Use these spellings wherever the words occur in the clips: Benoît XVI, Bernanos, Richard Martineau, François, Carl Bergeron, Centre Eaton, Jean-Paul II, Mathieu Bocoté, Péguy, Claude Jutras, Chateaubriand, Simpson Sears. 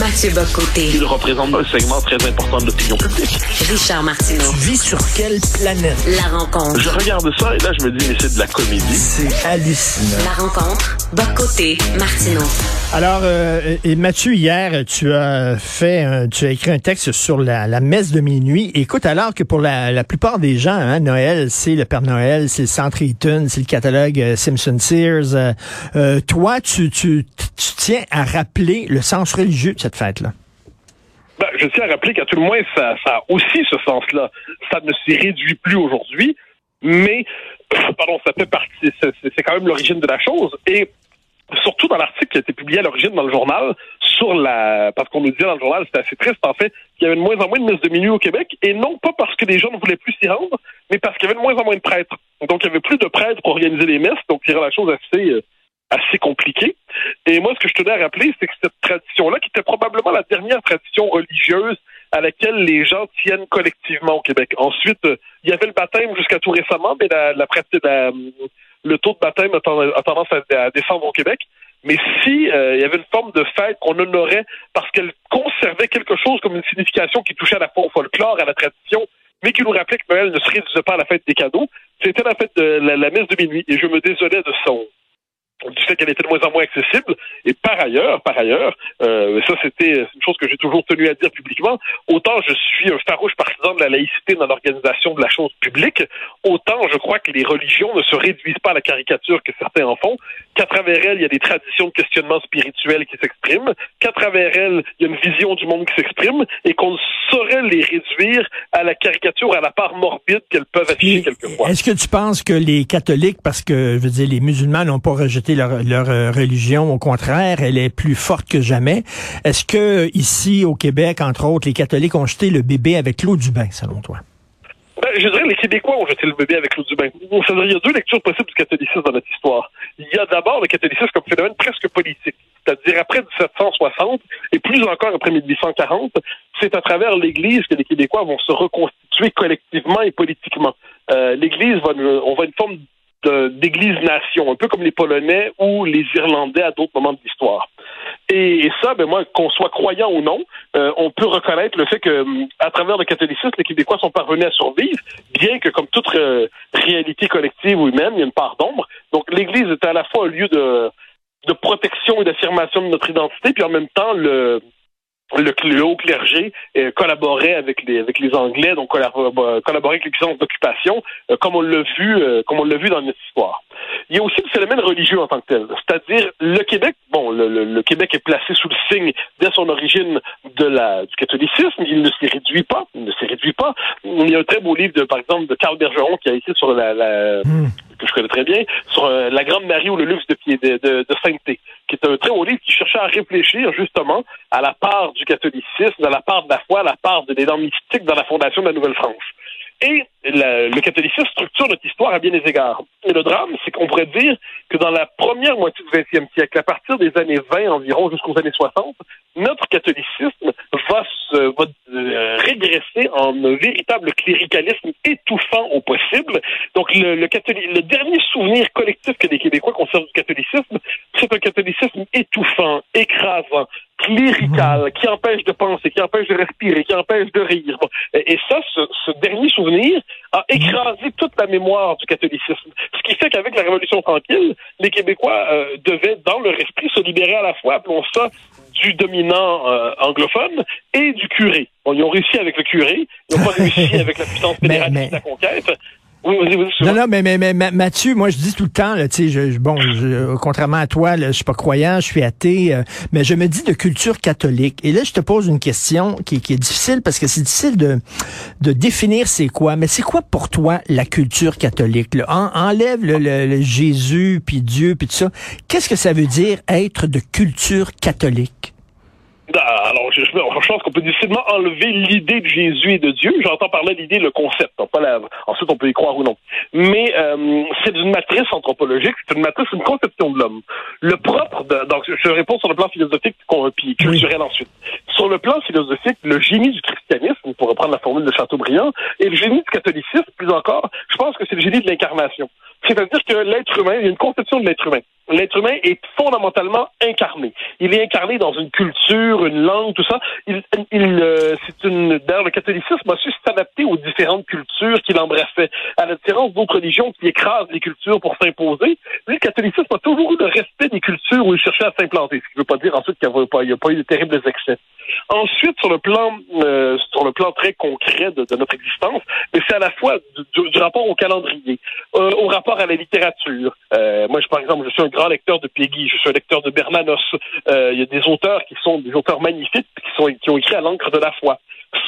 Mathieu Bocoté. Il représente un segment très important de l'opinion publique. Richard Martineau. Tu vis sur quelle planète? La rencontre. Je regarde ça et là, je me dis, mais c'est de la comédie. C'est hallucinant. La rencontre. Bocoté, Martineau. Alors, et Mathieu, hier, tu as écrit un texte sur la messe de minuit. Écoute, alors que pour la plupart des gens, hein, Noël, c'est le Père Noël, c'est le Centre Eaton, c'est le catalogue Simpson Sears. Toi, tu tiens à rappeler le sens religieux de cette fête-là. Ben, je tiens à rappeler qu'à tout le moins, ça a aussi ce sens-là. Ça ne s'y réduit plus aujourd'hui, mais ça fait partie, c'est quand même l'origine de la chose. Et surtout dans l'article qui a été publié à l'origine dans le journal, parce qu'on nous disait dans le journal, c'était assez triste en fait, qu'il y avait de moins en moins de messes de minuit au Québec, et non pas parce que les gens ne voulaient plus s'y rendre, mais parce qu'il y avait de moins en moins de prêtres. Donc il n'y avait plus de prêtres pour organiser les messes, donc il y avait la chose assez compliquée. Et moi, ce que je tenais à rappeler, c'est que cette tradition-là, qui était probablement la dernière tradition religieuse à laquelle les gens tiennent collectivement au Québec. Ensuite, il y avait le baptême jusqu'à tout récemment, mais le taux de baptême a tendance à descendre au Québec. Mais si il y avait une forme de fête qu'on honorait parce qu'elle conservait quelque chose comme une signification qui touchait à la fois au folklore, à la tradition, mais qui nous rappelait que Noël ne se réduisait pas à la fête des cadeaux, c'était la fête de la messe de minuit. Et je me désolais de son... du fait qu'elle était de moins en moins accessible. Et par ailleurs, ça c'était une chose que j'ai toujours tenu à dire publiquement, autant je suis un farouche partisan de la laïcité dans l'organisation de la chose publique, autant je crois que les religions ne se réduisent pas à la caricature que certains en font, qu'à travers elles, il y a des traditions de questionnement spirituel qui s'expriment, qu'à travers elles, il y a une vision du monde qui s'exprime, et qu'on ne saurait les réduire à la caricature, à la part morbide qu'elles peuvent afficher quelquefois. Est-ce que tu penses que les catholiques, parce que, je veux dire, les musulmans n'ont pas rejeté leur religion, au contraire, elle est plus forte que jamais. Est-ce que ici, au Québec, entre autres, les catholiques ont jeté le bébé avec l'eau du bain, selon toi? Ben, je dirais que les Québécois ont jeté le bébé avec l'eau du bain. C'est-à-dire, il y a deux lectures possibles du catholicisme dans notre histoire. Il y a d'abord le catholicisme comme phénomène presque politique. C'est-à-dire, après 1760, et plus encore après 1840, c'est à travers l'Église que les Québécois vont se reconstituer collectivement et politiquement. On va une forme d'église-nation, un peu comme les Polonais ou les Irlandais à d'autres moments de l'histoire. Et ça, ben moi, qu'on soit croyant ou non, on peut reconnaître le fait que, à travers le catholicisme, les Québécois sont parvenus à survivre, bien que, comme toute réalité collective ou humaine, il y a une part d'ombre. Donc, l'Église était à la fois un lieu de protection et d'affirmation de notre identité, puis en même temps, le haut clergé collaborait avec les Anglais, donc collaborait avec les puissances d'occupation, comme on l'a vu dans notre histoire. Il y a aussi le phénomène religieux en tant que tel, c'est-à-dire le Québec. Bon, le Québec est placé sous le signe dès son origine du catholicisme. Il ne s'y réduit pas. Il y a un très beau livre par exemple de Carl Bergeron qui a écrit sur que je connais très bien, sur La Grande Marie ou le luxe de sainteté, qui est un très beau livre qui cherchait à réfléchir justement à la part du catholicisme, à la part de la foi, à la part de l'élan mystique dans la fondation de la Nouvelle-France. Et le catholicisme structure notre histoire à bien des égards. Et le drame, c'est qu'on pourrait dire que dans la première moitié du 20e siècle, à partir des années 20 environ jusqu'aux années 60, notre catholicisme va régresser en un véritable cléricalisme étouffant au possible. Donc le dernier souvenir collectif que les Québécois conservent du catholicisme, c'est un catholicisme étouffant, écrasant, clérical, qui empêche de penser, qui empêche de respirer, qui empêche de rire. Et ça, ce dernier souvenir a écrasé toute la mémoire du catholicisme. Ce qui fait qu'avec la Révolution tranquille, les Québécois devaient, dans leur esprit, se libérer à la fois, appelons ça, du dominant anglophone et du curé. Bon, ils ont réussi avec le curé, ils n'ont pas réussi avec la puissance fédéraliste de la conquête. Oui, vas-y. Non, mais Mathieu, moi je dis tout le temps, tu sais, contrairement à toi, je suis pas croyant, je suis athée, mais je me dis de culture catholique. Et là, je te pose une question qui est difficile parce que c'est difficile de définir c'est quoi. Mais c'est quoi pour toi la culture catholique? Enlève le Jésus puis Dieu puis tout ça. Qu'est-ce que ça veut dire être de culture catholique? Alors, je pense qu'on peut difficilement enlever l'idée de Jésus et de Dieu. J'entends parler l'idée, le concept. Ensuite, on peut y croire ou non. Mais c'est une matrice anthropologique, c'est une matrice, une conception de l'homme. Le propre, donc je réponds sur le plan philosophique puis culturel ensuite. Sur le plan philosophique, le génie du christianisme, pour reprendre la formule de Chateaubriand, et le génie du catholicisme, plus encore, je pense que c'est le génie de l'incarnation. C'est-à-dire que l'être humain, il y a une conception de l'être humain. L'être humain est fondamentalement incarné. Il est incarné dans une culture, une langue, tout ça. D'ailleurs, le catholicisme a su s'adapter aux différentes cultures qu'il embrassait, à la différence d'autres religions qui écrasent les cultures pour s'imposer. Le catholicisme a toujours eu le respect des cultures où il cherchait à s'implanter, ce qui ne veut pas dire ensuite qu'il n'y a pas eu de terribles excès. Ensuite, sur le plan très concret de notre existence, mais c'est à la fois du rapport au calendrier, au rapport à la littérature. Moi, par exemple, je suis un grand lecteur de Péguy, je suis un lecteur de Bernanos. Il y a des auteurs qui sont des auteurs magnifiques qui ont écrit à l'encre de la foi.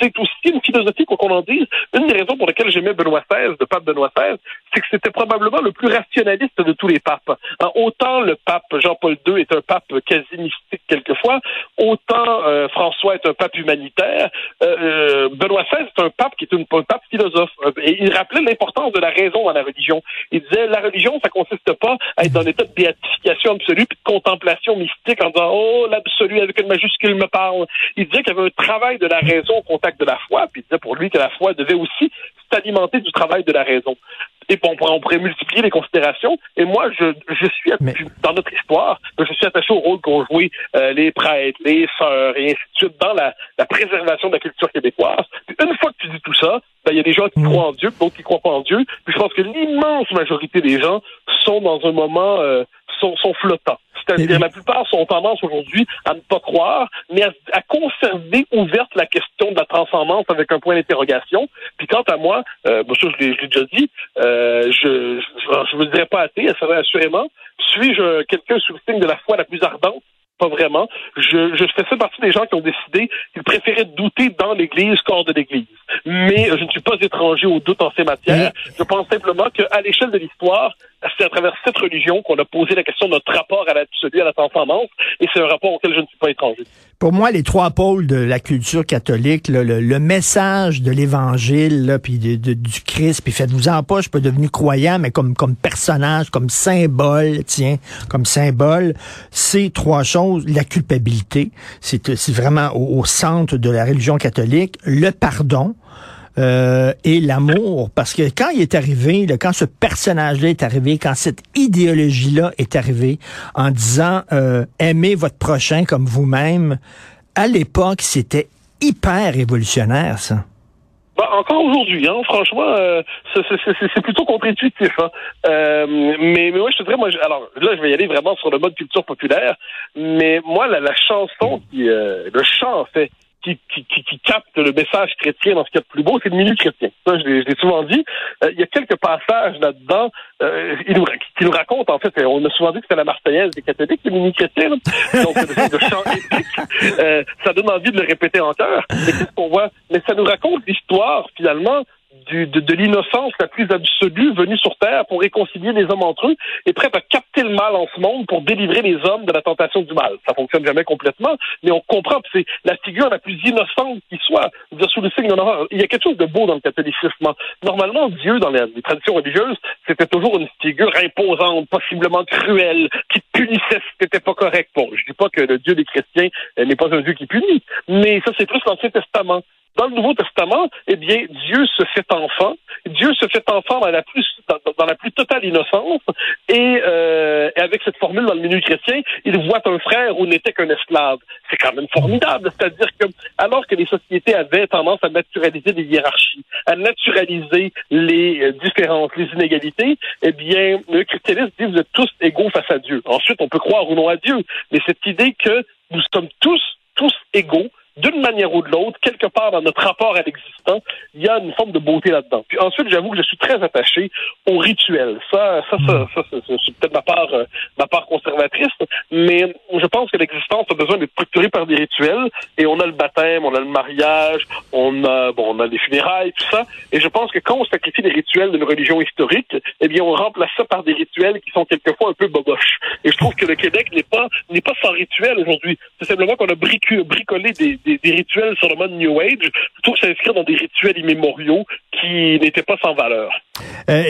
C'est aussi une philosophie, quoi qu'on en dise. Une des raisons pour lesquelles j'aimais le pape Benoît XVI, c'est que c'était probablement le plus rationaliste de tous les papes. Autant le pape Jean-Paul II est un pape quasi mystique quelquefois, autant François est un pape humanitaire. Benoît XVI est un pape qui est un pape philosophe. Et il rappelait l'importance de la raison dans la religion. Il disait, la religion, ça consiste pas à être dans l'état de béatification absolue puis de contemplation mystique en disant, oh, l'absolu avec une majuscule me parle. Il disait qu'il y avait un travail de la raison au contact de la foi, puis il disait pour lui que la foi devait aussi s'alimenter du travail de la raison. Et on pourrait multiplier les considérations. Et moi, je suis dans notre histoire, je suis attaché au rôle qu'ont joué les prêtres, les sœurs et ainsi de suite dans la préservation de la culture québécoise. Puis une fois que tu dis tout ça, il y a des gens qui croient en Dieu, d'autres qui croient pas en Dieu. Puis je pense que l'immense majorité des gens sont dans un moment sont flottants. C'est-à-dire la plupart sont tendance aujourd'hui à ne pas croire, mais à conserver ouverte la question de la transcendance avec un point d'interrogation. Puis quant à moi, ça je l'ai déjà dit, je me dirais pas athée, assurément. Suis-je quelqu'un sous le signe de la foi la plus ardente? Pas vraiment. Je fais partie des gens qui ont décidé qu'ils préféraient douter dans l'Église qu'hors de l'Église. Mais je ne suis pas étranger au doute en ces matières. Je pense simplement qu'à l'échelle de l'histoire, c'est à travers cette religion qu'on a posé la question de notre rapport à l'absolu, à la transcendance, et c'est un rapport auquel je ne suis pas étranger. Pour moi, les trois pôles de la culture catholique, le message de l'Évangile, là, puis du Christ, puis faites-vous-en pas, je suis pas devenu croyant, mais comme personnage, comme symbole, ces trois choses, la culpabilité, c'est vraiment au centre de la religion catholique, le pardon, et l'amour, parce que quand il est arrivé, quand ce personnage-là est arrivé, quand cette idéologie-là est arrivée, en disant aimez votre prochain comme vous-même, à l'époque, c'était hyper révolutionnaire, ça. Encore aujourd'hui, franchement, c'est plutôt contre-intuitif. Mais moi, je te dirais, alors là, je vais y aller vraiment sur le mode culture populaire, mais moi, la chanson, le chant, en fait, qui capte le message chrétien dans ce qu'il y a de plus beau, c'est le milieu chrétien. Ça, je l'ai souvent dit. Il y a quelques passages là-dedans qui nous racontent, en fait, on a souvent dit que c'était la Marseillaise des catholiques, le milieu chrétien. Là. Donc, c'est le chant épique. Ça donne envie de le répéter en chœur. C'est ce qu'on voit. Mais ça nous raconte l'histoire, finalement, de l'innocence la plus absolue venue sur Terre pour réconcilier les hommes entre eux et prête à capter le mal en ce monde pour délivrer les hommes de la tentation du mal. Ça fonctionne jamais complètement, mais on comprend que c'est la figure la plus innocente qui soit sous le signe de l'horreur. Il y a quelque chose de beau dans le catholicisme. Normalement, Dieu, dans les traditions religieuses, c'était toujours une figure imposante, possiblement cruelle, qui punissait ce qui n'était pas correct. Bon, je dis pas que le Dieu des chrétiens n'est pas un Dieu qui punit, mais ça, c'est plus l'Ancien Testament. Dans le Nouveau Testament, eh bien, Dieu se fait enfant. Dieu se fait enfant dans la plus totale innocence. Et avec cette formule dans le milieu chrétien, il voit un frère où n'était qu'un esclave. C'est quand même formidable. C'est-à-dire que, alors que les sociétés avaient tendance à naturaliser les hiérarchies, à naturaliser les différences, les inégalités, eh bien, le christianisme dit vous êtes tous égaux face à Dieu. Ensuite, on peut croire ou non à Dieu. Mais cette idée que nous sommes tous égaux, d'une manière ou de l'autre, quelque part dans notre rapport à l'existant, il y a une forme de beauté là-dedans. Puis ensuite, j'avoue que je suis très attaché au rituel. Ça, c'est peut-être ma part conservatrice, mais je pense que l'existence a besoin d'être structurée par des rituels, et on a le baptême, on a le mariage, on a les funérailles, tout ça, et je pense que quand on sacrifie les rituels d'une religion historique, eh bien, on remplace ça par des rituels qui sont quelquefois un peu boboches. Et je trouve que le Québec n'est pas sans rituel aujourd'hui. C'est simplement qu'on a bricolé des des rituels sur le mode New Age, plutôt que s'inscrire dans des rituels immémoriaux qui n'étaient pas sans valeur.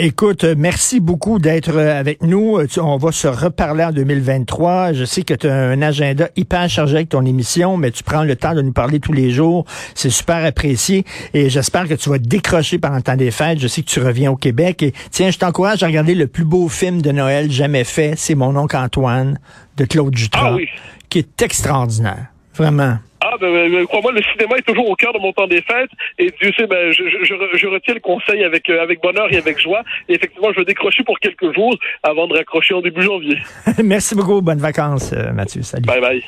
Écoute, merci beaucoup d'être avec nous. On va se reparler en 2023. Je sais que tu as un agenda hyper chargé avec ton émission, mais tu prends le temps de nous parler tous les jours. C'est super apprécié et j'espère que tu vas te décrocher pendant le temps des fêtes. Je sais que tu reviens au Québec et tiens, je t'encourage à regarder le plus beau film de Noël jamais fait. C'est Mon oncle Antoine de Claude Jutras, qui est extraordinaire. Vraiment. Ah, ben, crois-moi, le cinéma est toujours au cœur de mon temps des fêtes. Et Dieu sait, ben, je retiens le conseil avec bonheur et avec joie. Et effectivement, je vais décrocher pour quelques jours avant de raccrocher en début janvier. Merci beaucoup. Bonnes vacances, Mathieu. Salut. Bye bye.